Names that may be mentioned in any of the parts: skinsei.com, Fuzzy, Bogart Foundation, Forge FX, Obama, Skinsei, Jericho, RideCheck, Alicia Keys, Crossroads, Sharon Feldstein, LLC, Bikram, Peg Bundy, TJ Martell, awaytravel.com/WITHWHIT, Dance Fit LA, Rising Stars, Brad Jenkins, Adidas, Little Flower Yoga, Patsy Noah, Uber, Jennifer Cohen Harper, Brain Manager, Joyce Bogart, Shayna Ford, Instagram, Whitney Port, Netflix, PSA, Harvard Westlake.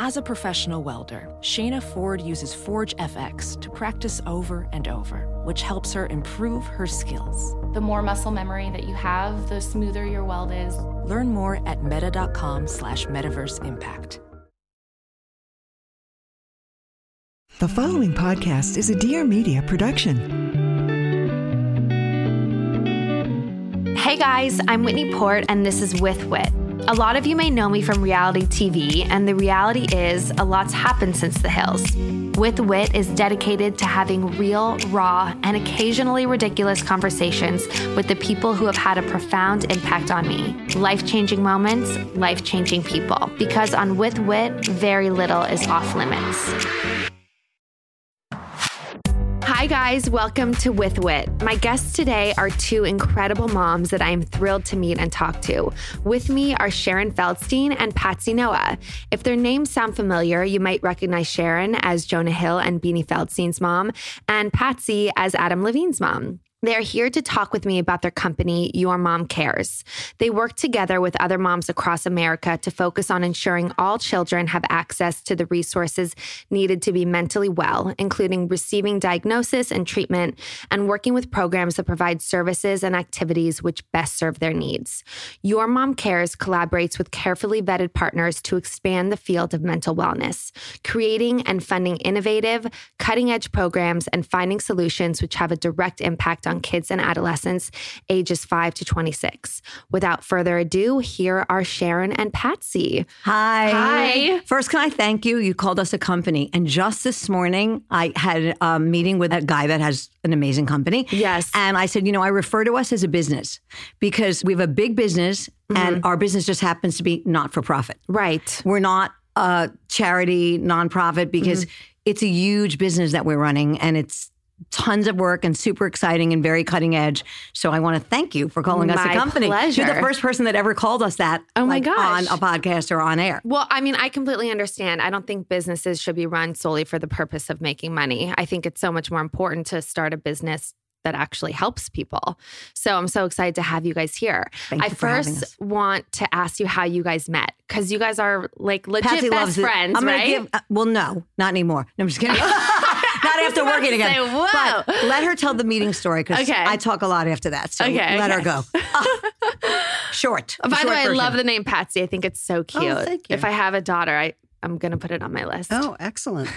As a professional welder, Shayna Ford uses Forge FX to practice over and over, which helps her improve her skills. The more muscle memory that you have, the smoother your weld is. Learn more at meta.com/metaverseimpact. The following podcast is a Dear Media production. Hey guys, I'm Whitney Port, and this is With Wit. A lot of you may know me from reality TV, and the reality is a lot's happened since The Hills. With Wit is dedicated to having real, raw, and occasionally ridiculous conversations with the people who have had a profound impact on me. Life-changing moments, life-changing people. Because on With Wit, very little is off limits. Hi guys, welcome to With Wit. My guests today are two incredible moms that I am thrilled to meet and talk to. With me are Sharon Feldstein and Patsy Noah. If their names sound familiar, you might recognize Sharon as Jonah Hill and Beanie Feldstein's mom, and Patsy as Adam Levine's mom. They're here to talk with me about their company, Your Mom Cares. They work together with other moms across America to focus on ensuring all children have access to the resources needed to be mentally well, including receiving diagnosis and treatment, and working with programs that provide services and activities which best serve their needs. Your Mom Cares collaborates with carefully vetted partners to expand the field of mental wellness, creating and funding innovative, cutting-edge programs and finding solutions which have a direct impact on kids and adolescents ages 5 to 26. Without further ado, here are Sharon and Patsy. Hi. First, can I thank you? You called us a company. And just this morning, I had a meeting with a guy that has an amazing company. Yes. And I said, I refer to us as a business because we have a big business and our business just happens to be not for profit. Right. We're not a charity, nonprofit, because it's a huge business that we're running, and it's tons of work and super exciting and very cutting edge. So I want to thank you for calling us a company. My pleasure. You're the first person that ever called us that on a podcast or on air. Well, I completely understand. I don't think businesses should be run solely for the purpose of making money. I think it's so much more important to start a business that actually helps people. So I'm so excited to have you guys here. Thank you for having us. I first want to ask you how you guys met, because you guys are like legit Patsy best friends, right? No, not anymore. No, I'm just kidding. Not after working together. But let her tell the meeting story, because I talk a lot after that. So let her go. Short. By the way, version. I love the name Patsy. I think it's so cute. Oh, thank you. If I have a daughter, I'm going to put it on my list. Oh, excellent.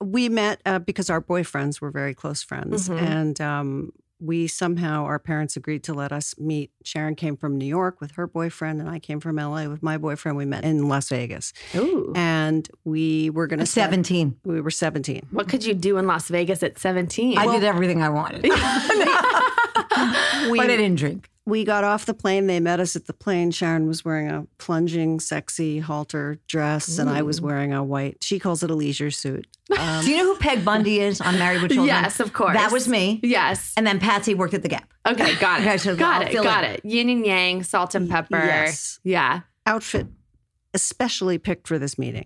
We met because our boyfriends were very close friends. Mm-hmm. And we somehow, our parents agreed to let us meet. Sharon came from New York with her boyfriend, and I came from LA with my boyfriend. We met in Las Vegas. Ooh. And we were going to 17. We were 17. What could you do in Las Vegas at 17? I did everything I wanted. But I didn't drink. We got off the plane. They met us at the plane. Sharon was wearing a plunging, sexy halter dress, and I was wearing a white, she calls it a leisure suit. Do you know who Peg Bundy is on Married with Children? Yes, of course. That was me. Yes. And then Patsy worked at the Gap. Okay, got it. Got it. Yin and yang, salt and pepper. Yes. Yeah. Outfit especially picked for this meeting.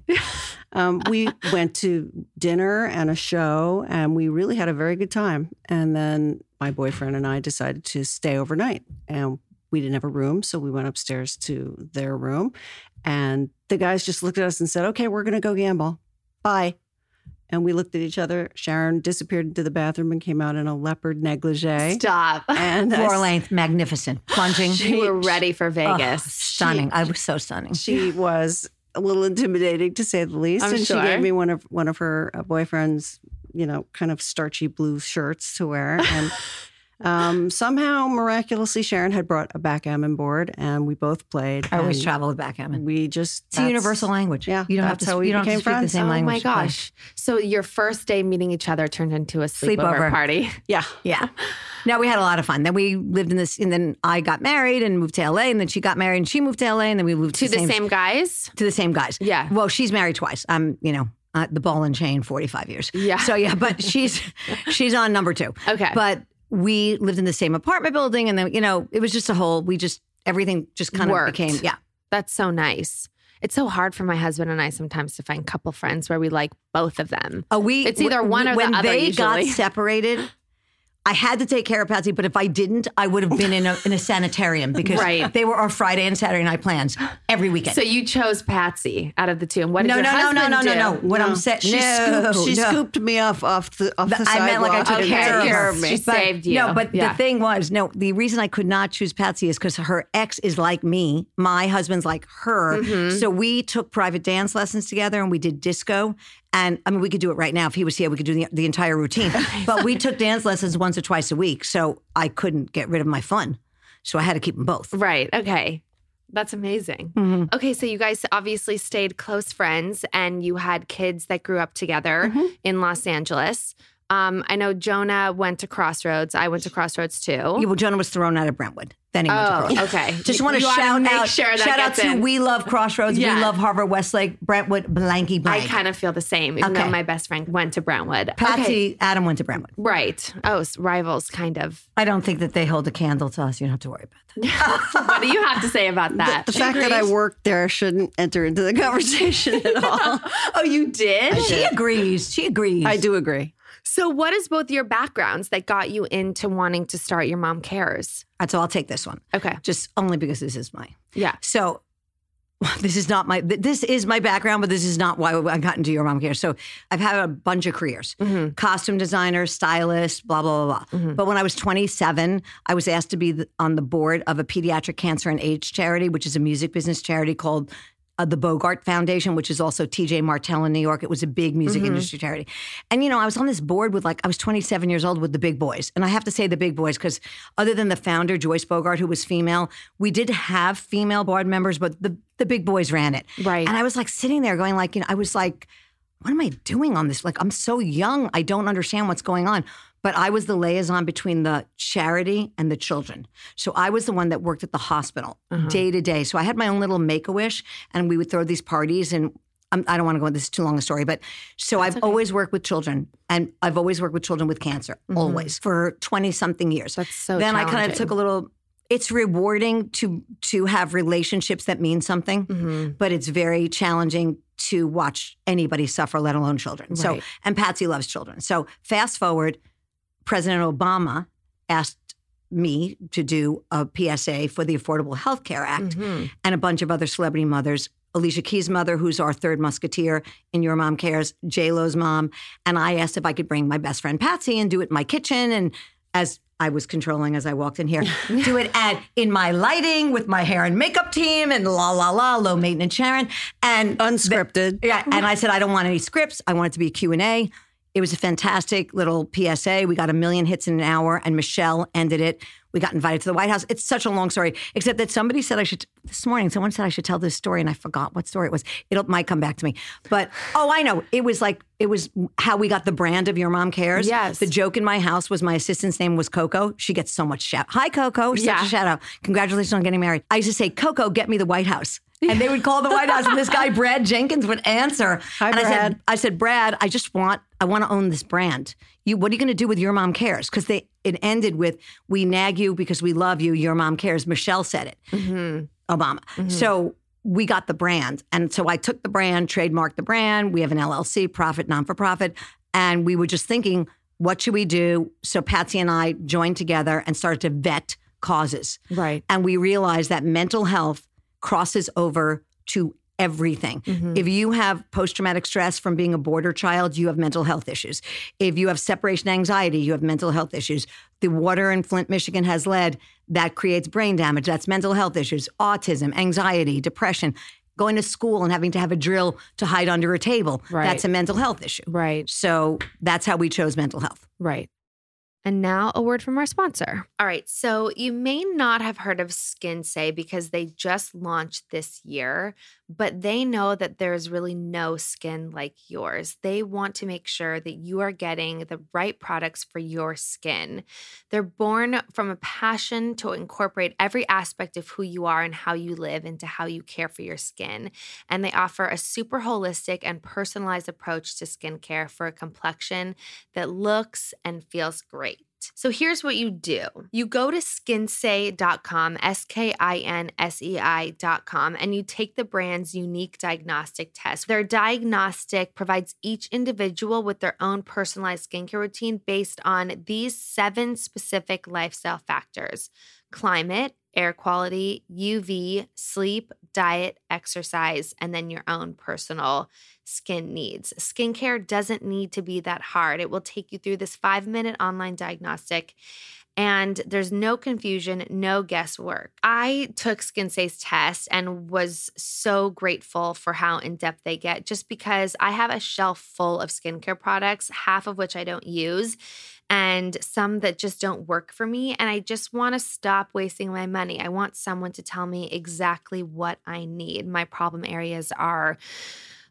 We went to dinner and a show, and we really had a very good time. And then my boyfriend and I decided to stay overnight, and we didn't have a room. So we went upstairs to their room, and the guys just looked at us and said, okay, we're going to go gamble. Bye. And we looked at each other. Sharon disappeared into the bathroom and came out in a leopard negligee. Stop. And Floor length, magnificent. Plunging. You were ready for Vegas. Stunning. I was so stunning. She was a little intimidating, to say the least. She gave me one of her boyfriend's, kind of starchy blue shirts to wear. And Somehow, miraculously, Sharon had brought a backgammon board, and we both played. I always travel with backgammon. We just... It's a universal language. Yeah. You don't have to, you don't have to speak the same language. Oh my gosh. So your first day meeting each other turned into a sleepover party. Yeah. Yeah. No, we had a lot of fun. Then we lived in this, and then I got married and moved to LA, and then she got married and she moved to LA, and then we moved to the same guys? To the same guys. Yeah. Well, she's married twice. The ball and chain, 45 years. Yeah. So yeah, but she's on number two. Okay. But we lived in the same apartment building, and then, you know, it was just a whole, everything just kind of became, yeah. That's so nice. It's so hard for my husband and I sometimes to find couple friends where we like both of them. It's either one or the other. When they got separated, I had to take care of Patsy, but if I didn't, I would have been in a sanitarium because they were our Friday and Saturday night plans every weekend. So you chose Patsy out of the two. And what did your husband do? No. What I'm saying, she scooped me off the sidewalk. I meant like I took care of me. She saved you. No, but the thing was, the reason I could not choose Patsy is because her ex is like me. My husband's like her. Mm-hmm. So we took private dance lessons together and we did disco. And I mean, we could do it right now. If he was here, we could do the entire routine. But we took dance lessons once or twice a week. So I couldn't get rid of my fun. So I had to keep them both. Right. Okay. That's amazing. Mm-hmm. Okay. So you guys obviously stayed close friends and you had kids that grew up together in Los Angeles. I know Jonah went to Crossroads. I went to Crossroads too. Yeah, well, Jonah was thrown out of Brentwood. Then he went to Crossroads. Okay. Just want to shout out to We Love Crossroads. Yeah. We Love Harvard Westlake, Brentwood, blanky blank. I kind of feel the same, even though my best friend went to Brentwood. Adam went to Brentwood. Right. Oh, so rivals, kind of. I don't think that they hold a candle to us. You don't have to worry about that. What do you have to say about that? The fact that I worked there shouldn't enter into the conversation at all. Oh, you did? She agrees. I do agree. So what is both your backgrounds that got you into wanting to start Your Mom Cares? So I'll take this one. Okay. Just only because this is mine. Yeah. So this is my background, but this is not why I got into Your Mom Cares. So I've had a bunch of careers, costume designer, stylist, blah, blah, blah, blah. Mm-hmm. But when I was 27, I was asked to be on the board of a pediatric cancer and AIDS charity, which is a music business charity called the Bogart Foundation, which is also TJ Martell in New York. It was a big music industry charity. And, you know, I was on this board with I was 27 years old with the big boys. And I have to say the big boys because other than the founder, Joyce Bogart, who was female, we did have female board members, but the big boys ran it. Right. And I was sitting there going what am I doing on this? I'm so young. I don't understand what's going on. But I was the liaison between the charity and the children. So I was the one that worked at the hospital day to day. So I had my own little Make-A-Wish, and we would throw these parties. And I don't want to go into this is too long a story, but I've always worked with children, and I've always worked with children with cancer, always, for 20-something years. That's so challenging. Then I kind of took a little... It's rewarding to have relationships that mean something, but it's very challenging to watch anybody suffer, let alone children. Right. So, and Patsy loves children. So fast forward... President Obama asked me to do a PSA for the Affordable Health Care Act and a bunch of other celebrity mothers, Alicia Keys' mother, who's our third musketeer in Your Mom Cares, J-Lo's mom. And I asked if I could bring my best friend Patsy and do it in my kitchen. And as I was controlling as I walked in here, do it in my lighting with my hair and makeup team and low maintenance Sharon. And unscripted. And I said, I don't want any scripts. I want it to be a Q&A. It was a fantastic little PSA. We got 1 million hits in an hour, and Michelle ended it. We got invited to the White House. It's such a long story, except that someone said I should tell this story, and I forgot what story it was. It might come back to me. But, I know. It was how we got the brand of Your Mom Cares. Yes. The joke in my house was my assistant's name was Coco. She gets so much shout. Hi, Coco. Such a shout out. Congratulations on getting married. I used to say, Coco, get me the White House. And they would call the White House, and this guy, Brad Jenkins, would answer. Hi, and Brad. I said, Brad, I want to own this brand. What are you going to do with Your Mom Cares? Because it ended with, we nag you because we love you, Your Mom Cares. Michelle said it, Obama. Mm-hmm. So we got the brand. And so I took the brand, trademarked the brand. We have an LLC, profit, non-for-profit. And we were just thinking, what should we do? So Patsy and I joined together and started to vet causes. Right. And we realized that mental health crosses over to everything. Mm-hmm. If you have post-traumatic stress from being a border child, you have mental health issues. If you have separation anxiety, you have mental health issues. The water in Flint, Michigan has lead. That creates brain damage. That's mental health issues, autism, anxiety, depression, going to school and having to have a drill to hide under a table. Right. That's a mental health issue. Right. So that's how we chose mental health. Right. And now a word from our sponsor. All right, so you may not have heard of Skinsei because they just launched this year, but they know that there's really no skin like yours. They want to make sure that you are getting the right products for your skin. They're born from a passion to incorporate every aspect of who you are and how you live into how you care for your skin. And they offer a super holistic and personalized approach to skincare for a complexion that looks and feels great. So here's what you do. You go to skinsei.com, S-K-I-N-S-E-I.com, and you take the brand's unique diagnostic test. Their diagnostic provides each individual with their own personalized skincare routine based on these 7 specific lifestyle factors: climate, air quality, UV, sleep, diet, exercise, and then your own personal skin needs. Skincare doesn't need to be that hard. It will take you through this 5-minute online diagnostic, and there's no confusion, no guesswork. I took Skinsei's test and was so grateful for how in-depth they get, just because I have a shelf full of skincare products, half of which I don't use, and some that just don't work for me. And I just want to stop wasting my money. I want someone to tell me exactly what I need. My problem areas are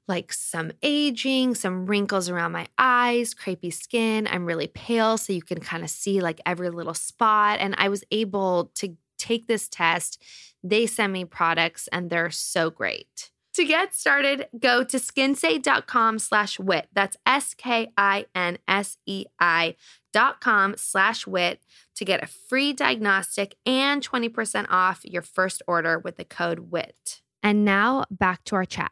like some aging, some wrinkles around my eyes, crepey skin. I'm really pale, so you can kind of see like every little spot. And I was able to take this test. They send me products, and they're so great. To get started, go to skinsei.com/wit. That's skinsei.com/wit to get a free diagnostic and 20% off your first order with the code WIT. And now back to our chat.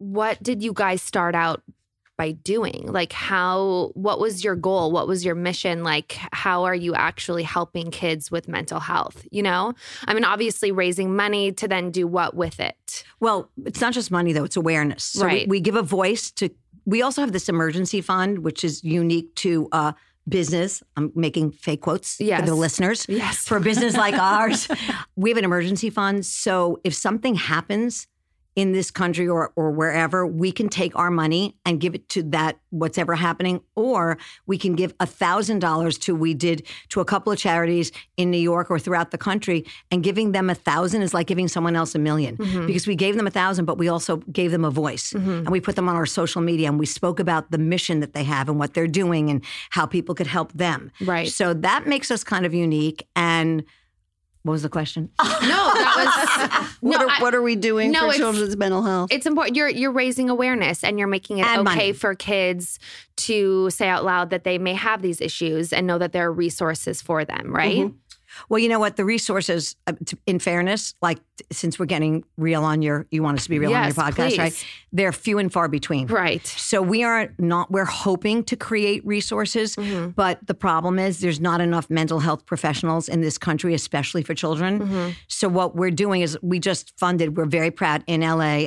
What did you guys start out by doing? Like what was your goal? What was your mission? Like, how are you actually helping kids with mental health? You know, I mean, obviously raising money to then do what with it? Well, it's not just money though. It's awareness. So right. We give a voice to, we also have this emergency fund, which is unique to, business. I'm making fake quotes yes. for the listeners. Yes. For a business like ours, we have an emergency fund. So if something happens in this country or wherever, we can take our money and give it to that, what's ever happening, or we can give $1,000 to a couple of charities in New York or throughout the country. And giving them 1,000 is like giving someone else a million mm-hmm. because we gave them 1,000, but we also gave them a voice mm-hmm. and we put them on our social media and we spoke about the mission that they have and what they're doing and how people could help them. Right. So that makes us kind of unique. And what was the question? No, that was what are we doing for children's mental health? It's important. You're raising awareness and you're making it okay money. For kids to say out loud that they may have these issues and know that there are resources for them, right? Mm-hmm. Well, you know what? The resources, in fairness, like since we're getting real on you want us to be real yes, on your podcast, please. Right? They're few and far between. Right. So we're hoping to create resources, mm-hmm. but the problem is there's not enough mental health professionals in this country, especially for children. Mm-hmm. So what we're doing is we just funded, we're very proud in LA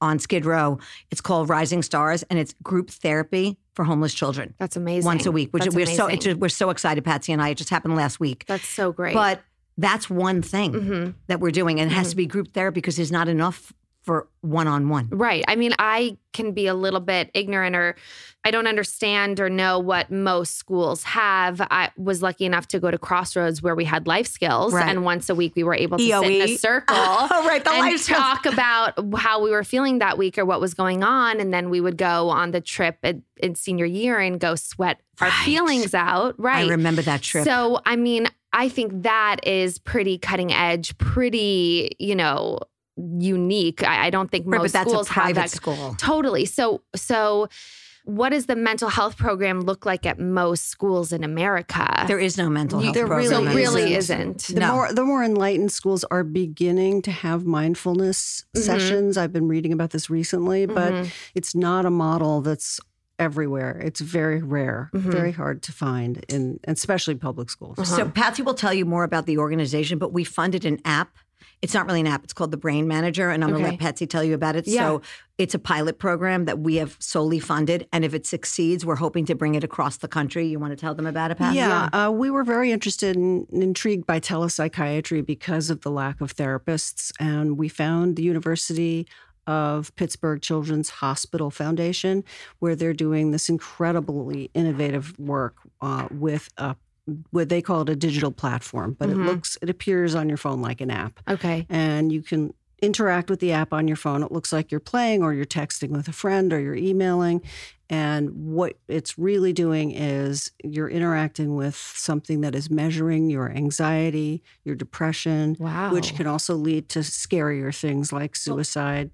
on Skid Row. It's called Rising Stars and it's group therapy for homeless children. That's amazing. Once a week, which we're so excited, Patsy and I. It just happened last week. That's so great. But that's one thing mm-hmm. that we're doing, and it mm-hmm. has to be group therapy because there's not enough for one-on-one. Right. I mean, I can be a little bit ignorant or I don't understand or know what most schools have. I was lucky enough to go to Crossroads where we had life skills. Right. And once a week we were able to sit in a circle right, and talk about how we were feeling that week or what was going on. And then we would go on the trip in senior year and go sweat right. our feelings out. Right. I remember that trip. So, I mean, I think that is pretty cutting edge, pretty, unique. I don't think most but that's schools a private have that. School. Totally. So what does the mental health program look like at most schools in America? There is no mental health program. There really isn't. The more enlightened schools are beginning to have mindfulness mm-hmm. sessions. I've been reading about this recently, but mm-hmm. it's not a model that's everywhere. It's very rare, very hard to find, in, and especially public schools. So Patsy will tell you more about the organization, but we funded an app. It's not really an app. It's called the Brain Manager, and I'm going to let Patsy tell you about it. Yeah. So it's a pilot program that we have solely funded, and if it succeeds, we're hoping to bring it across the country. You want to tell them about it, Patsy? Yeah. We were very interested and intrigued by telepsychiatry because of the lack of therapists, and we found the University of Pittsburgh Children's Hospital Foundation, where they're doing this incredibly innovative work with a what they call it a digital platform, but it appears on your phone like an app. Okay. And you can interact with the app on your phone. It looks like you're playing or you're texting with a friend or you're emailing. And what it's really doing is you're interacting with something that is measuring your anxiety, your depression, which can also lead to scarier things like suicide.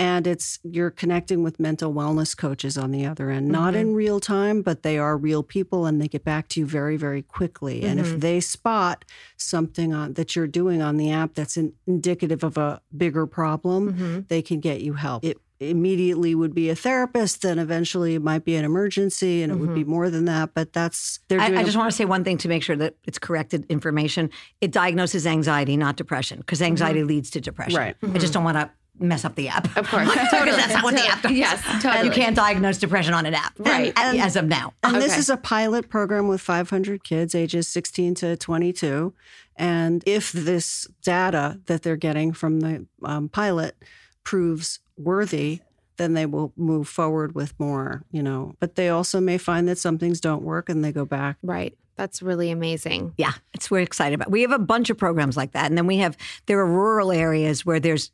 And it's you're connecting with mental wellness coaches on the other end, not in real time, but they are real people and they get back to you very, very quickly. And if they spot something on, that you're doing on the app that's indicative of a bigger problem, they can get you help. It immediately would be a therapist, then eventually it might be an emergency and it would be more than that, but that's... I just want to say one thing to make sure that it's corrected information. It diagnoses anxiety, not depression, because anxiety leads to depression. Right. I just don't want to mess up the app. Of course. Because that's not what the app does. Yes, totally. And you can't diagnose depression on an app. Right. And as of now. And this is a pilot program with 500 kids ages 16 to 22. And if this data that they're getting from the pilot proves worthy, then they will move forward with more, you know. But they also may find that some things don't work and they go back. Right. That's really amazing. Yeah. We're excited about it. We have a bunch of programs like that. And then we have, there are rural areas where there's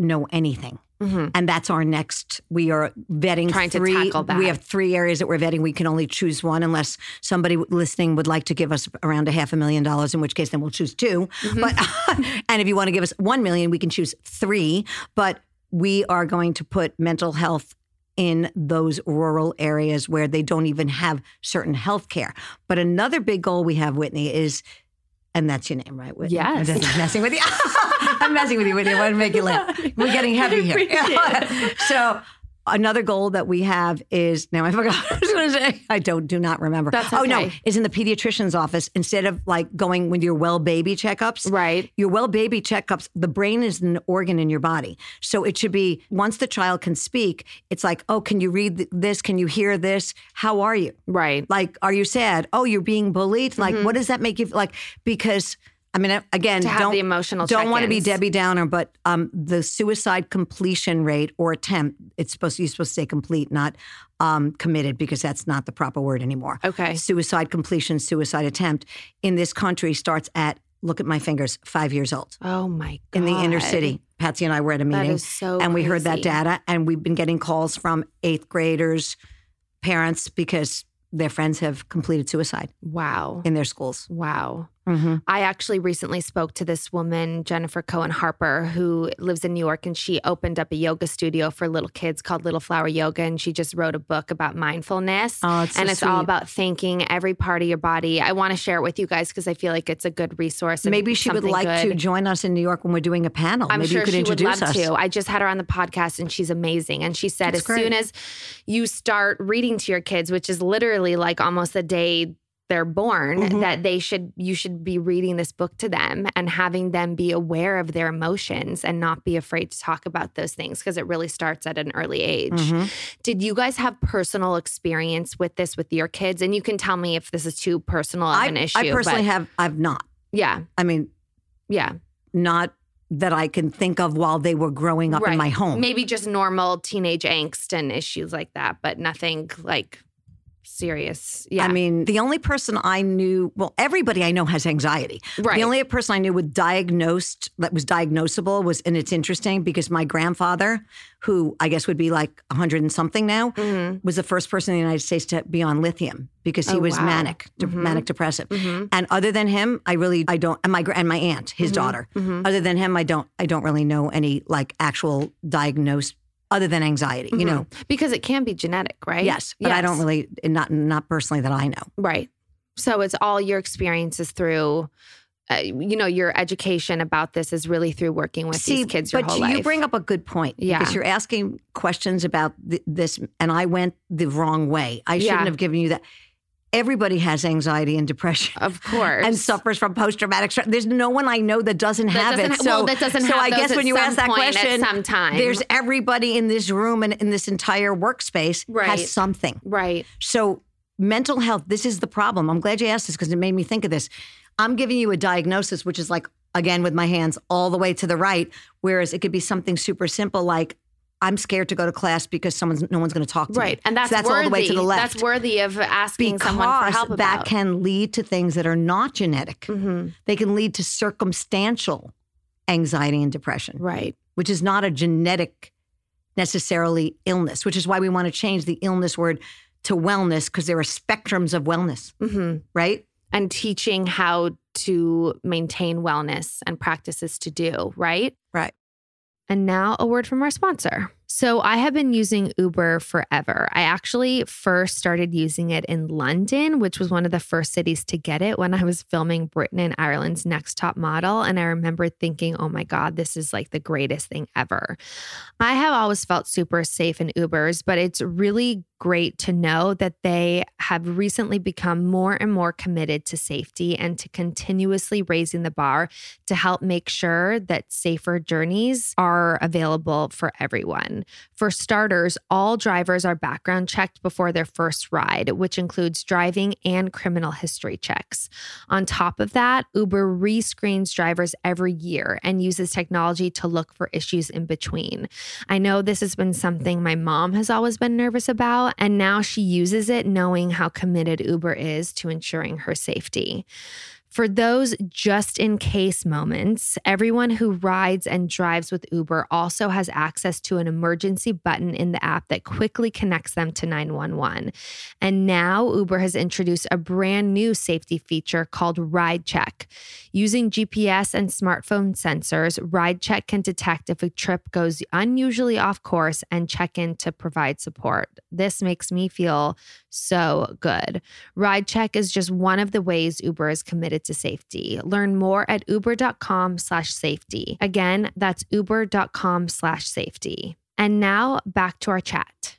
know anything. And that's our next, we are vetting trying to tackle that. We have three areas that we're vetting. We can only choose one unless somebody listening would like to give us around $500,000, in which case then we'll choose two. But and if you want to give us $1 million, we can choose three. But we are going to put mental health in those rural areas where they don't even have certain health care. But another big goal we have, Whitney, is, and that's your name, right, Whitney? Yes. I'm just messing with you. I'm messing with you, Whitney. I want to make you laugh. We're getting heavy here. So another goal that we have is, now I forgot what I was going to say. I do not remember. That's okay. Oh, no. Is in the pediatrician's office. Instead of like going with your well baby checkups. Right. Your well baby checkups, the brain is an organ in your body. So it should be, once the child can speak, it's like, oh, can you read this? Can you hear this? How are you? Right. Like, are you sad? Oh, you're being bullied? Like, what does that make you like? Because... I mean, again, don't want to be Debbie Downer, but the suicide completion rate or attempt, you're supposed to say complete, not committed, because that's not the proper word anymore. Okay. Suicide completion, suicide attempt in this country starts at, look at my fingers, 5 years old. Oh my God. In the inner city. Patsy and I were at a meeting and we heard that data, and we've been getting calls from eighth graders, parents, because their friends have completed suicide. Wow. In their schools. Wow. I actually recently spoke to this woman, Jennifer Cohen Harper, who lives in New York, and she opened up a yoga studio for little kids called Little Flower Yoga, and she just wrote a book about mindfulness. Oh, it's so and it's sweet. All about thanking every part of your body. I want to share it with you guys because I feel like it's a good resource. Maybe she would like to join us in New York when we're doing a panel. I'm Maybe sure you could she introduce would love us. To. I just had her on the podcast, and she's amazing. And she said, soon as you start reading to your kids, which is literally like almost a day they're born, that you should be reading this book to them and having them be aware of their emotions and not be afraid to talk about those things, because it really starts at an early age. Did you guys have personal experience with this with your kids? And you can tell me if this is too personal of an issue. I personally I've not. Yeah. I mean, yeah. Not that I can think of while they were growing up in my home. Maybe just normal teenage angst and issues like that, but nothing like... serious. Yeah. I mean, the only person I knew, well, everybody I know has anxiety. Right. The only person I knew that was diagnosable was, and it's interesting because my grandfather, who I guess would be like 100 and something now, was the first person in the United States to be on lithium, because he was manic depressive. And other than him, and my aunt, his daughter, other than him, I don't really know any like actual diagnosed other than anxiety, you know. Because it can be genetic, right? Yes. But I don't really, not personally that I know. Right. So it's all your experiences through you know, your education about this is really through working with these kids your whole life. But you bring up a good point. Yeah. Because you're asking questions about this, and I went the wrong way. I shouldn't have given you that. Everybody has anxiety and depression. Of course. And suffers from post-traumatic stress. There's no one I know that doesn't have it. So I guess when you ask that question, there's everybody in this room and in this entire workspace has something. Right. So mental health, this is the problem. I'm glad you asked this because it made me think of this. I'm giving you a diagnosis, which is like, again, with my hands all the way to the right, whereas it could be something super simple like, I'm scared to go to class because no one's going to talk to me. Right, and that's all the way to the left. That's worthy of asking someone for help about. Because that can lead to things that are not genetic. Mm-hmm. They can lead to circumstantial anxiety and depression. Right. Which is not a genetic, necessarily, illness, which is why we want to change the illness word to wellness, because there are spectrums of wellness, right? And teaching how to maintain wellness and practices to do, right? Right. And now a word from our sponsor. So I have been using Uber forever. I actually first started using it in London, which was one of the first cities to get it when I was filming Britain and Ireland's Next Top Model. And I remember thinking, oh my God, this is like the greatest thing ever. I have always felt super safe in Ubers, but it's really great to know that they have recently become more and more committed to safety and to continuously raising the bar to help make sure that safer journeys are available for everyone. For starters, all drivers are background checked before their first ride, which includes driving and criminal history checks. On top of that, Uber rescreens drivers every year and uses technology to look for issues in between. I know this has been something my mom has always been nervous about, and now she uses it knowing how committed Uber is to ensuring her safety. For those just-in-case moments, everyone who rides and drives with Uber also has access to an emergency button in the app that quickly connects them to 911. And now Uber has introduced a brand new safety feature called RideCheck. Using GPS and smartphone sensors, RideCheck can detect if a trip goes unusually off course and check in to provide support. This makes me feel so good. RideCheck is just one of the ways Uber is committed to safety. Learn more at uber.com/safety. Again, that's uber.com/safety. And now back to our chat.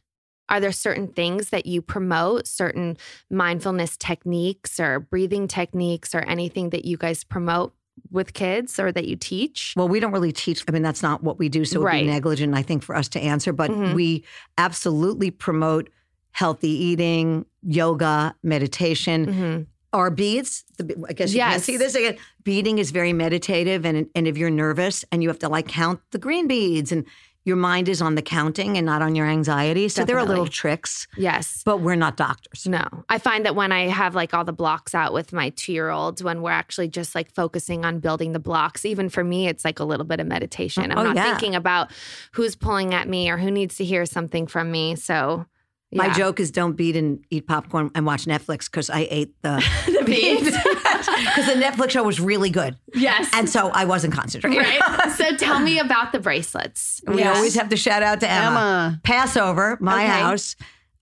Are there certain things that you promote, certain mindfulness techniques or breathing techniques or anything that you guys promote with kids or that you teach? Well, we don't really teach. I mean, that's not what we do. So it would be negligent, I think, for us to answer. But we absolutely promote healthy eating, yoga, meditation. Our beads, I guess you can see this again. Beading is very meditative. And if you're nervous and you have to like count the green beads and your mind is on the counting and not on your anxiety. So there are little tricks. Yes. But we're not doctors. No. I find that when I have like all the blocks out with my 2-year-olds, when we're actually just like focusing on building the blocks, even for me, it's like a little bit of meditation. I'm not thinking about who's pulling at me or who needs to hear something from me. So... Yeah. My joke is don't beat and eat popcorn and watch Netflix because I ate the, the beans. Because the Netflix show was really good. Yes. And so I wasn't concentrating. Right. So tell me about the bracelets. We always have to shout out to Emma. Passover, my house.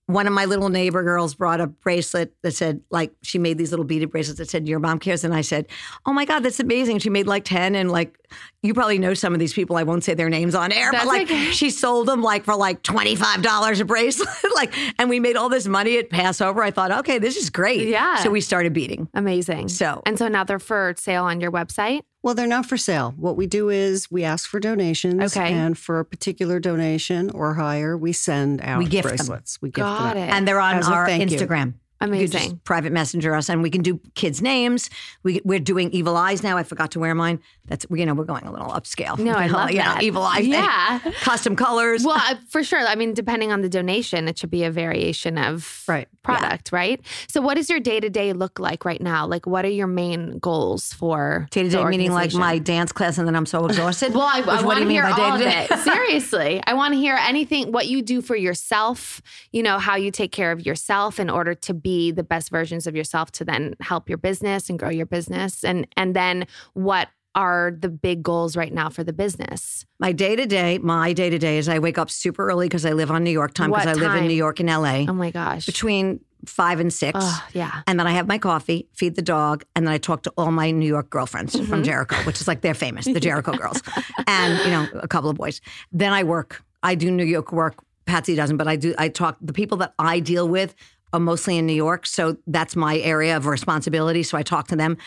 One of my little neighbor girls brought a bracelet that said, like, she made these little beaded bracelets that said, Your Mom Cares. And I said, oh my God, that's amazing. She made like 10. And like, you probably know some of these people. I won't say their names on air, but like, she sold them like for like $25 a bracelet. Like, and we made all this money at Passover. I thought, okay, this is great. Yeah. So we started beading. Amazing. So now they're for sale on your website? Well, they're not for sale. What we do is we ask for donations, and for a particular donation or higher, we send out bracelets. We gift them. Got it. And they're on our Instagram. Amazing. You just private messenger us, and we can do kids' names. We're doing Evil Eyes now. I forgot to wear mine. That's, you know, we're going a little upscale. No, I love that. Evil Eyes. Yeah. Custom colors. Well, for sure. I mean, depending on the donation, it should be a variation of product, right? So what does your day-to-day look like right now? Like, what are your main goals for day-to-day, meaning like my dance class and then I'm so exhausted? Well, I want to hear all of it. Seriously. I want to hear anything, what you do for yourself, you know, how you take care of yourself in order to be the best versions of yourself to then help your business and grow your business. And then what are the big goals right now for the business? My day-to-day is I wake up super early because I live on New York time because I live in New York and LA. Oh my gosh. Between 5 and 6. Yeah. And then I have my coffee, feed the dog, and then I talk to all my New York girlfriends from Jericho, which is like they're famous, the Jericho girls. And, you know, a couple of boys. Then I work. I do New York work. Patsy doesn't, but I do. I talk. The people that I deal with are mostly in New York. So that's my area of responsibility. So I talk to them.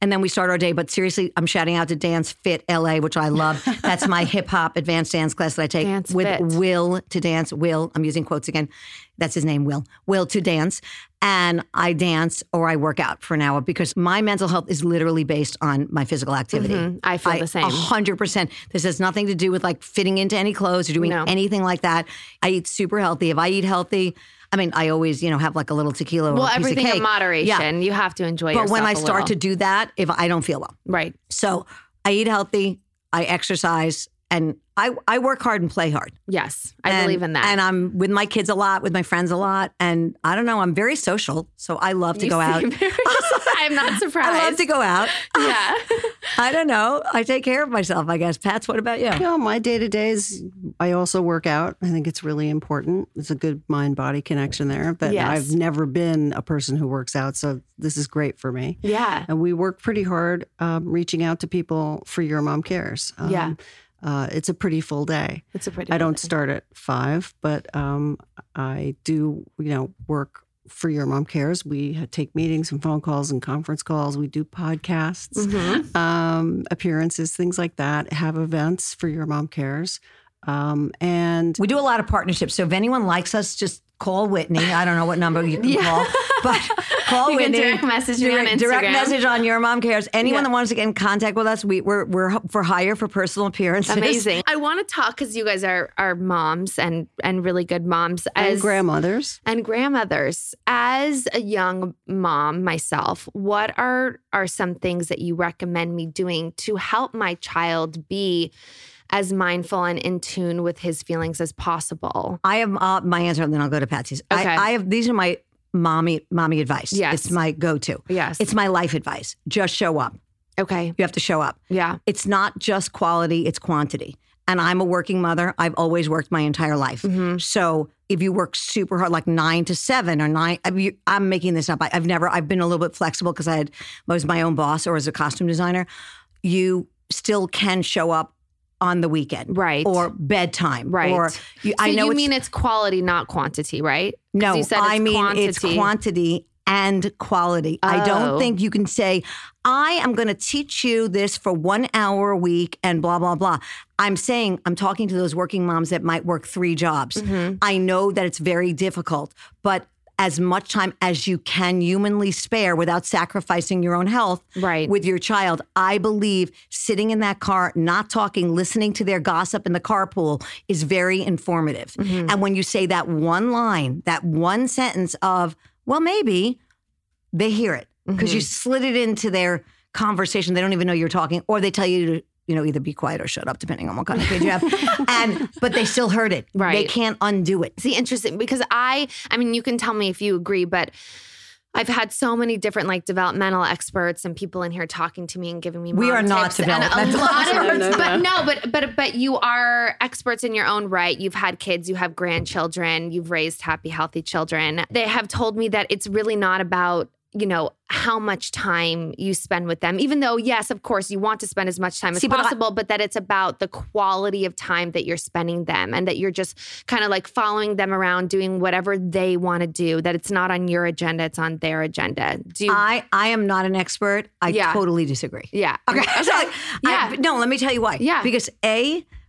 And then we start our day. But seriously, I'm shouting out to Dance Fit LA, which I love. That's my hip hop advanced dance class that I take Will to dance. Will, I'm using quotes again. That's his name, Will. Will to dance. And I dance or I work out for an hour because my mental health is literally based on my physical activity. I feel the same. 100%. This has nothing to do with like fitting into any clothes or doing anything like that. I eat super healthy. If I eat healthy, I mean, I always, you know, have like a little tequila or a piece of cake. Everything in moderation. Yeah. You have to enjoy yourself. But when I start to do that, if I don't feel well. Right. So I eat healthy, I exercise, and I work hard and play hard. Yes, I believe in that. And I'm with my kids a lot, with my friends a lot. And I don't know, I'm very social. So I love to go out. I'm not surprised. I love to go out. Yeah. I don't know. I take care of myself, I guess. Pats, what about you? Yeah, you know, my day-to-day is I also work out. I think it's really important. It's a good mind-body connection there. But yes. I've never been a person who works out. So this is great for me. Yeah. And we work pretty hard reaching out to people for Your Mom Cares. It's a pretty full day. I don't start at 5, but I do, you know, work for Your Mom Cares. We take meetings and phone calls and conference calls. We do podcasts, appearances, things like that, have events for Your Mom Cares. And we do a lot of partnerships. So if anyone likes us, just call Whitney. I don't know what number you can call, but call Whitney. You can direct message me on Instagram. Direct message on Your Mom Cares. Anyone that wants to get in contact with us, we're for hire for personal appearances. Amazing. I want to talk because you guys are moms and really good moms. And grandmothers. And grandmothers. As a young mom myself, what are some things that you recommend me doing to help my child be as mindful and in tune with his feelings as possible? I have my answer, and then I'll go to Patsy's. Okay. I have, these are my mommy advice. Yes. It's my go-to. Yes. It's my life advice. Just show up. Okay. You have to show up. Yeah. It's not just quality, it's quantity. And I'm a working mother. I've always worked my entire life. So if you work super hard, like 9 to 7 or 9, I'm making this up. I've been a little bit flexible because I was my own boss or as a costume designer. You still can show up on the weekend. Right. Or bedtime. Right. Or you mean it's quality, not quantity, right? No, you said it's quantity and quality. Oh. I don't think you can say, I am going to teach you this for 1 hour a week and blah, blah, blah. I'm talking to those working moms that might work 3 jobs. I know that it's very difficult, but as much time as you can humanly spare without sacrificing your own health with your child. I believe sitting in that car, not talking, listening to their gossip in the carpool is very informative. And when you say that one line, that one sentence of, well, maybe, they hear it because you slid it into their conversation. They don't even know you're talking, or they tell you to, you know, either be quiet or shut up, depending on what kind of kid you have. But they still heard it. Right. They can't undo it. See, interesting, because I mean, you can tell me if you agree, but I've had so many different like developmental experts and people in here talking to me and giving me we are not developmental experts, but you are experts in your own right. You've had kids, you have grandchildren, you've raised happy, healthy children. They have told me that it's really not about, you know, how much time you spend with them, even though, yes, of course, you want to spend as much time as possible, but that it's about the quality of time that you're spending them and that you're just kind of like following them around, doing whatever they want to do, that it's not on your agenda, it's on their agenda. I am not an expert. I totally disagree. Yeah. Okay. No, let me tell you why. Yeah. Because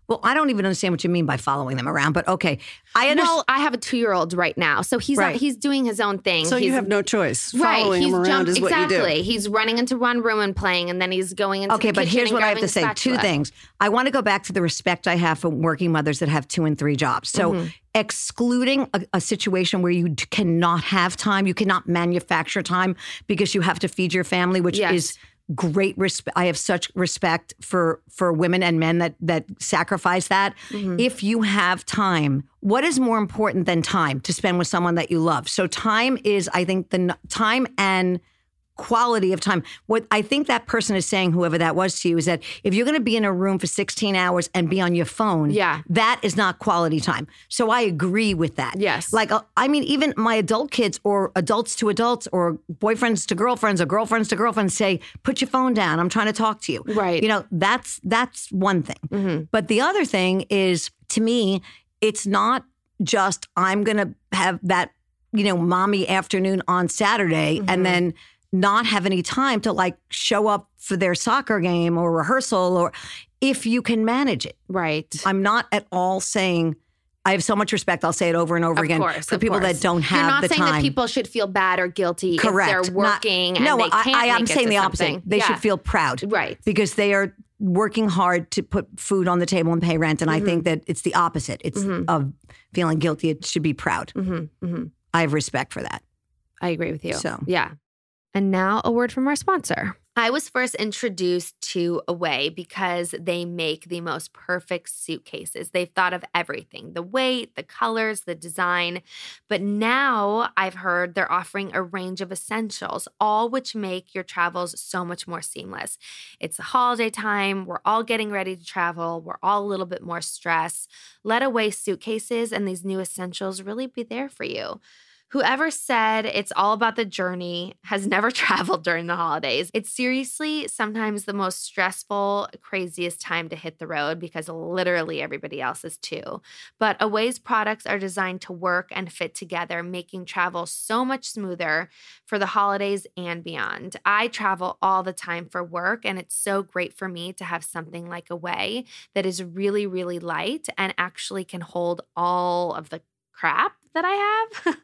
well, I don't even understand what you mean by following them around, but okay. I have a 2-year-old right now, so he's doing his own thing. So you have no choice. Following him around is what you do. Exactly. He's running into one room and playing, and then he's going into the kitchen. Okay, but here's what I have to say. 2 things. I want to go back to the respect I have for working mothers that have 2 and 3 jobs. So excluding a situation where you cannot have time, you cannot manufacture time because you have to feed your family, which is great respect. I have such respect for women and men that sacrifice that. If you have time, what is more important than time to spend with someone that you love? So time is, I think, the time and quality of time. What I think that person is saying, whoever that was to you, is that if you're going to be in a room for 16 hours and be on your phone, that is not quality time. So I agree with that. Yes. Like, I mean, even my adult kids or adults to adults or boyfriends to girlfriends or girlfriends to girlfriends say, put your phone down. I'm trying to talk to you. Right. You know, that's one thing. Mm-hmm. But the other thing is, to me, it's not just I'm going to have that, you know, mommy afternoon on Saturday and then not have any time to like show up for their soccer game or rehearsal, or if you can manage it. Right. I'm not at all saying, I have so much respect, I'll say it over and over again, for people that don't have the time. You're not saying that people should feel bad or guilty if they're working and they can't make it to something. No, I'm saying the opposite. They should feel proud. Right. Because they are working hard to put food on the table and pay rent. And I think that it's the opposite. It's of feeling guilty. It should be proud. I have respect for that. I agree with you. So yeah. And now a word from our sponsor. I was first introduced to Away because they make the most perfect suitcases. They've thought of everything, the weight, the colors, the design. But now I've heard they're offering a range of essentials, all which make your travels so much more seamless. It's the holiday time. We're all getting ready to travel. We're all a little bit more stressed. Let Away suitcases and these new essentials really be there for you. Whoever said it's all about the journey has never traveled during the holidays. It's seriously sometimes the most stressful, craziest time to hit the road because literally everybody else is too. But Away's products are designed to work and fit together, making travel so much smoother for the holidays and beyond. I travel all the time for work, and it's so great for me to have something like Away that is really, really light and actually can hold all of the crap that I have.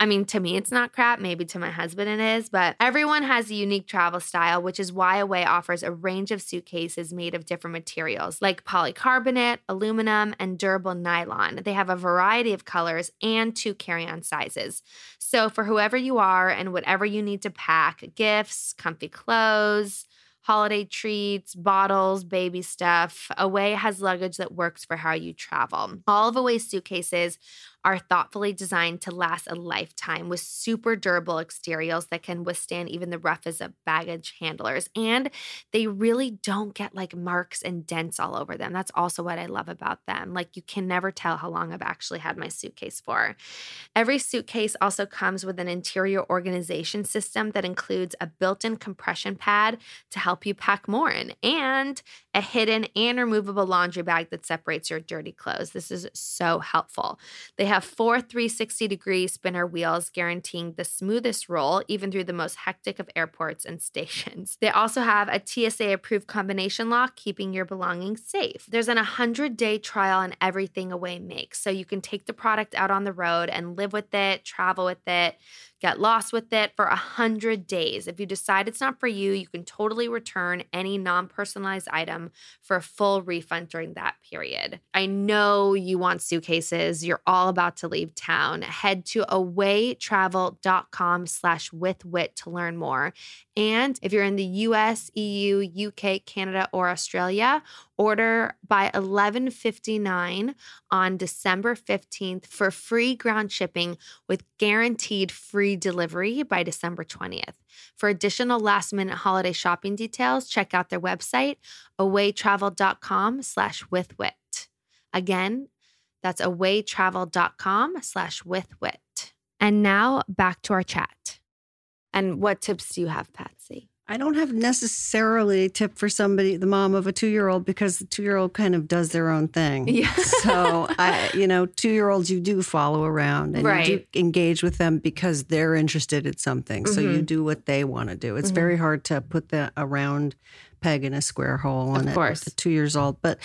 I mean, to me, it's not crap. Maybe to my husband it is, but everyone has a unique travel style, which is why Away offers a range of suitcases made of different materials like polycarbonate, aluminum, and durable nylon. They have a variety of colors and 2 carry-on sizes. So for whoever you are and whatever you need to pack, gifts, comfy clothes, holiday treats, bottles, baby stuff, Away has luggage that works for how you travel. All of Away's suitcases are thoughtfully designed to last a lifetime with super durable exteriors that can withstand even the roughest of baggage handlers. And they really don't get like marks and dents all over them. That's also what I love about them. Like, you can never tell how long I've actually had my suitcase for. Every suitcase also comes with an interior organization system that includes a built-in compression pad to help you pack more in, and a hidden and removable laundry bag that separates your dirty clothes. This is so helpful. They have 4 360-degree spinner wheels guaranteeing the smoothest roll, even through the most hectic of airports and stations. They also have a TSA-approved combination lock, keeping your belongings safe. There's an 100-day trial on everything Away makes, so you can take the product out on the road and live with it, travel with it, get lost with it for 100 days. If you decide it's not for you, you can totally return any non-personalized item for a full refund during that period. I know you want suitcases. You're all about to leave town. Head to awaytravel.com/withwit to learn more. And if you're in the US, EU, UK, Canada, or Australia, order by $11.59 on December 15th for free ground shipping with guaranteed free delivery by December 20th. For additional last-minute holiday shopping details, check out their website, awaytravel.com/withwit. Again, that's awaytravel.com/withwit. And now back to our chat. And what tips do you have, Patsy? I don't have necessarily a tip for somebody, the mom of a 2-year-old, because the 2-year-old kind of does their own thing. Yeah. So, 2-year-olds, you do follow around and you do engage with them because they're interested in something. So you do what they want to do. It's very hard to put a round peg in a square hole and at 2 years old. But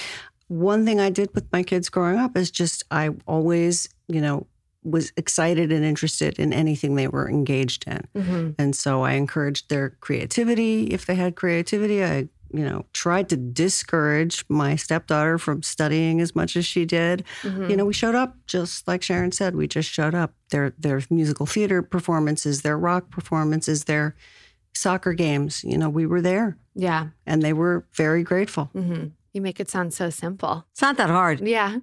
one thing I did with my kids growing up is just I always, was excited and interested in anything they were engaged in. And so I encouraged their creativity. If they had creativity, I, tried to discourage my stepdaughter from studying as much as she did. We showed up, just like Sharon said, we just showed up. Their musical theater performances, their rock performances, their soccer games, we were there. Yeah. And they were very grateful. You make it sound so simple. It's not that hard. Yeah.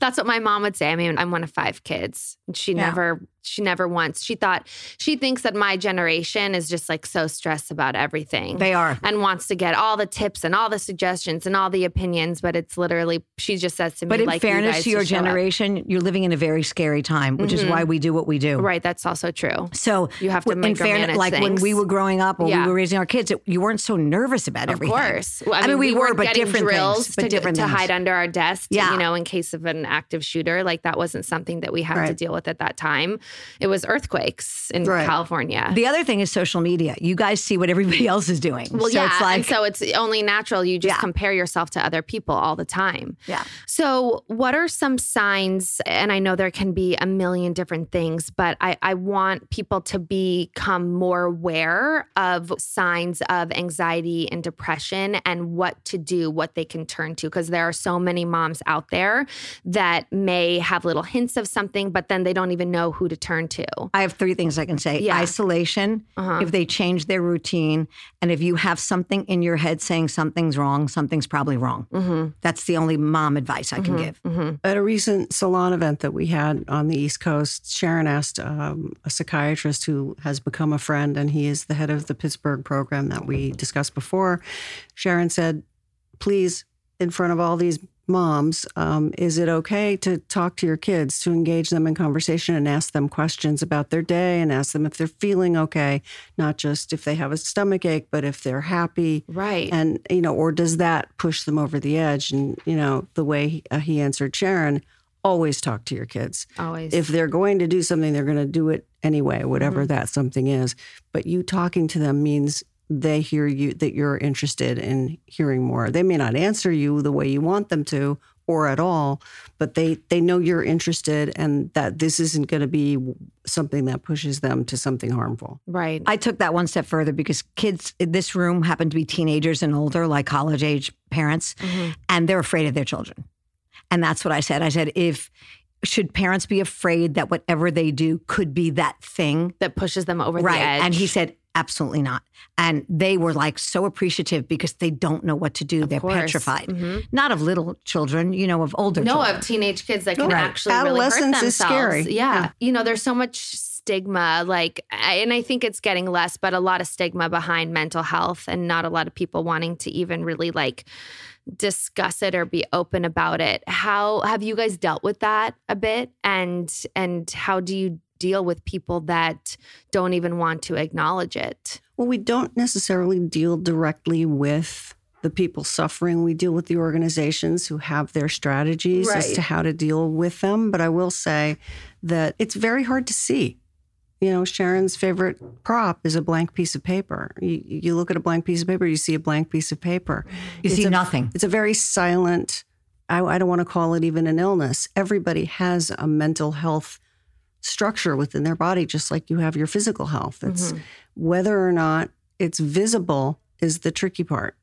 That's what my mom would say. I mean, I'm one of 5 kids. She never She never once. She thinks that my generation is just like so stressed about everything. They are. And wants to get all the tips and all the suggestions and all the opinions. But it's literally, she just says to me, but in like, fairness to your generation, you're living in a very scary time, which is why we do what we do. Right. That's also true. So you have to micromanage like things. When we were growing up, when we were raising our kids, you weren't so nervous about everything. Of course. Well, I mean, we were, but different things. But different things. To hide under our desk, you know, in case of an active shooter. Like that wasn't something that we had to deal with at that time. It was earthquakes in California. The other thing is social media. You guys see what everybody else is doing. Well, so it's like, and so it's only natural. You just compare yourself to other people all the time. Yeah. So what are some signs, and I know there can be a million different things, but I want people to become more aware of signs of anxiety and depression and what to do, what they can turn to. Because there are so many moms out there that may have little hints of something, but then they don't even know who to turn to. I have three things I can say. Yeah. Isolation, if they change their routine, and if you have something in your head saying something's wrong, something's probably wrong. Mm-hmm. That's the only mom advice I can give. Mm-hmm. At a recent salon event that we had on the East Coast, Sharon asked a psychiatrist who has become a friend, and he is the head of the Pittsburgh program that we discussed before. Sharon said, please, in front of all these moms, is it okay to talk to your kids, to engage them in conversation and ask them questions about their day and ask them if they're feeling okay, not just if they have a stomach ache, but if they're happy. Right. And, you know, or does that push them over the edge? And, you know, the way he answered Sharon, always talk to your kids. Always. If they're going to do something, they're going to do it anyway, whatever that something is. But you talking to them means they hear you, that you're interested in hearing more. They may not answer you the way you want them to or at all, but they know you're interested and that this isn't going to be something that pushes them to something harmful. Right. I took that one step further because kids in this room happen to be teenagers and older, like college age parents, and they're afraid of their children. And that's what I said. I said, should parents be afraid that whatever they do could be that thing that pushes them over the edge? And he said, absolutely not. And they were like so appreciative because they don't know what to do. They're petrified. Not of little children, you know, of older children. No, of teenage kids that can actually really hurt themselves. Adolescence is scary. Yeah. You know, there's so much stigma, like, and I think it's getting less, but a lot of stigma behind mental health and not a lot of people wanting to even really like discuss it or be open about it. How have you guys dealt with that a bit? And how do you deal with people that don't even want to acknowledge it? Well, we don't necessarily deal directly with the people suffering. We deal with the organizations who have their strategies as to how to deal with them. But I will say that it's very hard to see. You know, Sharon's favorite prop is a blank piece of paper. You look at a blank piece of paper, you see a blank piece of paper. You see nothing. It's a very silent, I don't want to call it even an illness. Everybody has a mental health structure within their body, just like you have your physical health. It's whether or not it's visible is the tricky part.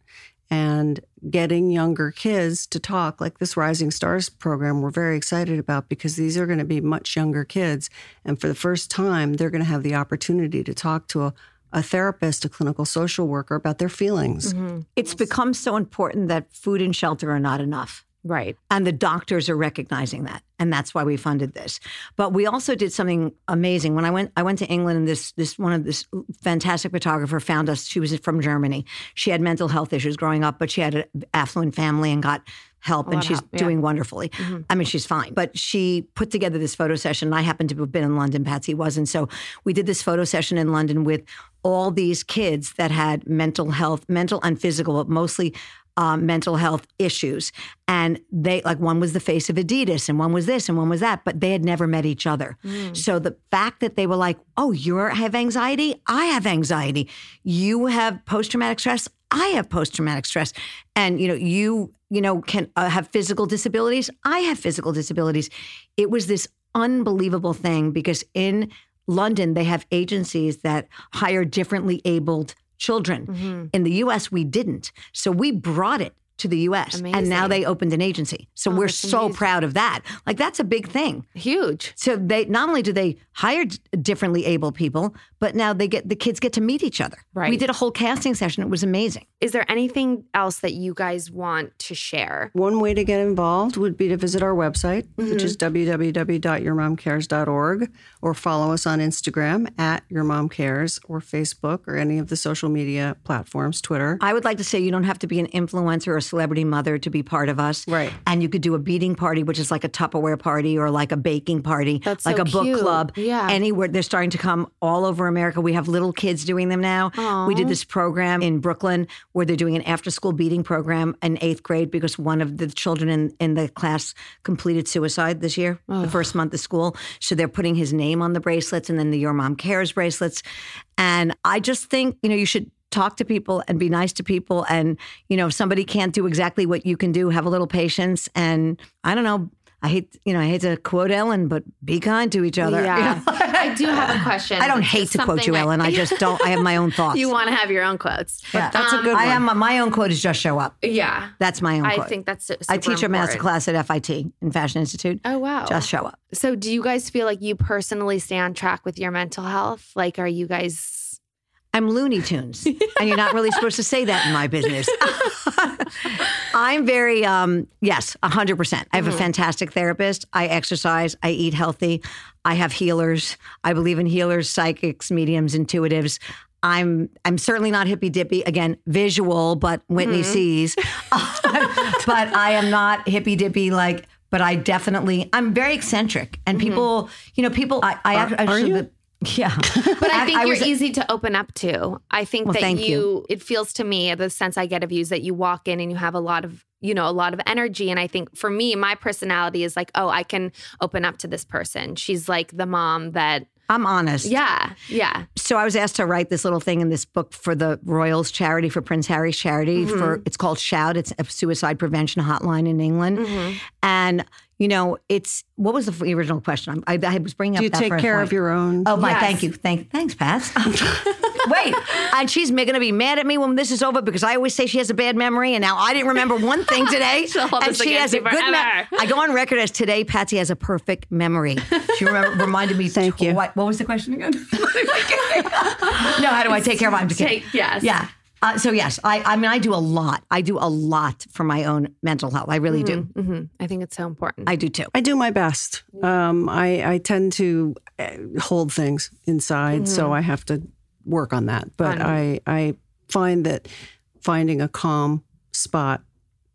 And getting younger kids to talk, like this Rising Stars program we're very excited about, because these are going to be much younger kids. And for the first time, they're going to have the opportunity to talk to a therapist, a clinical social worker about their feelings. It's become so important that food and shelter are not enough. Right. And the doctors are recognizing that. And that's why we funded this. But we also did something amazing. When I went to England, and this fantastic photographer found us. She was from Germany. She had mental health issues growing up, but she had an affluent family and got help, and she's doing wonderfully. I mean, she's fine. But she put together this photo session. I happened to have been in London, Patsy wasn't. So we did this photo session in London with all these kids that had mental health, mental and physical, but mostly mental health issues. And they, like, one was the face of Adidas and one was this and one was that, but they had never met each other. So the fact that they were like, oh, you have anxiety? I have anxiety. You have post-traumatic stress? I have post-traumatic stress. And, you know, can have physical disabilities? I have physical disabilities. It was this unbelievable thing because in London, they have agencies that hire differently abled children. In the U.S., we didn't. So we brought it to the U.S. Amazing. And now they opened an agency. So we're so proud of that. Like, that's a big thing. Huge. So they not only do they hire differently able people, but but now they get, the kids get to meet each other. Right. We did a whole casting session. It was amazing. Is there anything else that you guys want to share? One way to get involved would be to visit our website, which is www.yourmomcares.org, or follow us on Instagram @yourmomcares, or Facebook, or any of the social media platforms, Twitter. I would like to say you don't have to be an influencer or a celebrity mother to be part of us. Right. And you could do a beading party, which is like a Tupperware party or like a baking party, that's like so a book cute. Club. Yeah. Anywhere. They're starting to come all over America. We have little kids doing them now. Aww. We did this program in Brooklyn where they're doing an after-school beading program in 8th grade because one of the children in the class completed suicide this year, the first month of school. So they're putting his name on the bracelets and then the Your Mom Cares bracelets. And I just think, you know, you should talk to people and be nice to people. And, you know, if somebody can't do exactly what you can do, have a little patience. And I don't know. I hate to quote Ellen, but be kind to each other. Yeah. I do have a question. I don't hate to quote you, Ellen. I just don't. I have my own thoughts. You want to have your own quotes. Yeah. But that's a good one. My own quote is just show up. Yeah. That's my own quote. I think that's super important. I teach a master class at FIT in Fashion Institute. Oh, wow. Just show up. So do you guys feel like you personally stay on track with your mental health? Like, are you guys... I'm Looney Tunes, and you're not really supposed to say that in my business. I'm very, yes, 100%. I have a fantastic therapist. I exercise. I eat healthy. I have healers. I believe in healers, psychics, mediums, intuitives. I'm certainly not hippy-dippy. Again, visual, but Whitney sees. But I am not hippy-dippy like, but I'm very eccentric. And people, are you? Yeah. But I think you're easy to open up to. I think that you, it feels to me, the sense I get of you is that you walk in and you have a lot of energy. And I think for me, my personality is like, I can open up to this person. She's like the mom that... I'm honest. Yeah. Yeah. So I was asked to write this little thing in this book for the Royals charity, for Prince Harry's charity. It's called Shout. It's a suicide prevention hotline in England. And... what was the original question? I was bringing up that first Do you take care of your own? Oh, my, yes. Thank you. Thanks, Pat. Wait, and she's going to be mad at me when this is over because I always say she has a bad memory, and now I didn't remember one thing today, and she has a good memory. I go on record as today, Patsy has a perfect memory. She reminded me. Thank you. What was the question again? How do I take care of my own? Yes. Yeah. I do a lot. I do a lot for my own mental health. I really do. I think it's so important. I do too. I do my best. I tend to hold things inside, so I have to work on that. But I find that finding a calm spot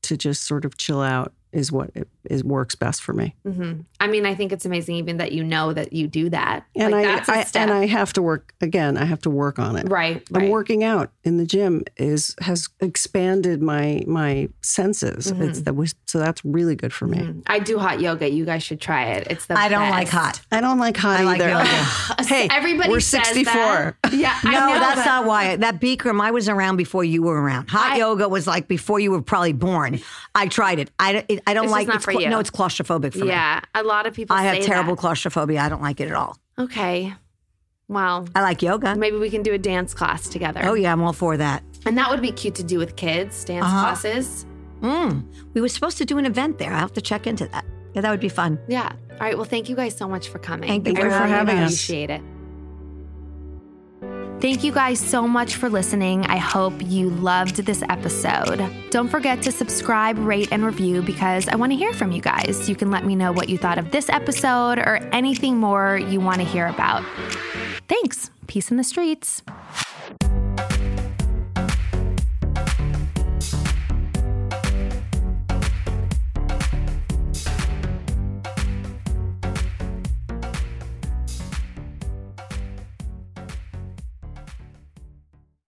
to just sort of chill out is what works best for me. I mean, I think it's amazing even that that you do that. And I have to work, again, I have to work on it. Right. Working out in the gym has expanded my senses. So that's really good for me. I do hot yoga. You guys should try it. It's the best. I don't like hot either. Yoga. Hey, everybody we're 64. Says that. Yeah, that's not why. That Bikram, I was around before you were around. Hot yoga was like before you were probably born. I tried it. I don't like it. No, it's claustrophobic for me. Yeah, a lot of people say that. I have terrible claustrophobia. I don't like it at all. Okay. Well. I like yoga. Maybe we can do a dance class together. Oh, yeah, I'm all for that. And that would be cute to do with kids, dance classes. We were supposed to do an event there. I have to check into that. Yeah, that would be fun. Yeah. All right, well, thank you guys so much for coming. Thank you for having us. I appreciate it. Thank you guys so much for listening. I hope you loved this episode. Don't forget to subscribe, rate, and review because I want to hear from you guys. You can let me know what you thought of this episode or anything more you want to hear about. Thanks. Peace in the streets.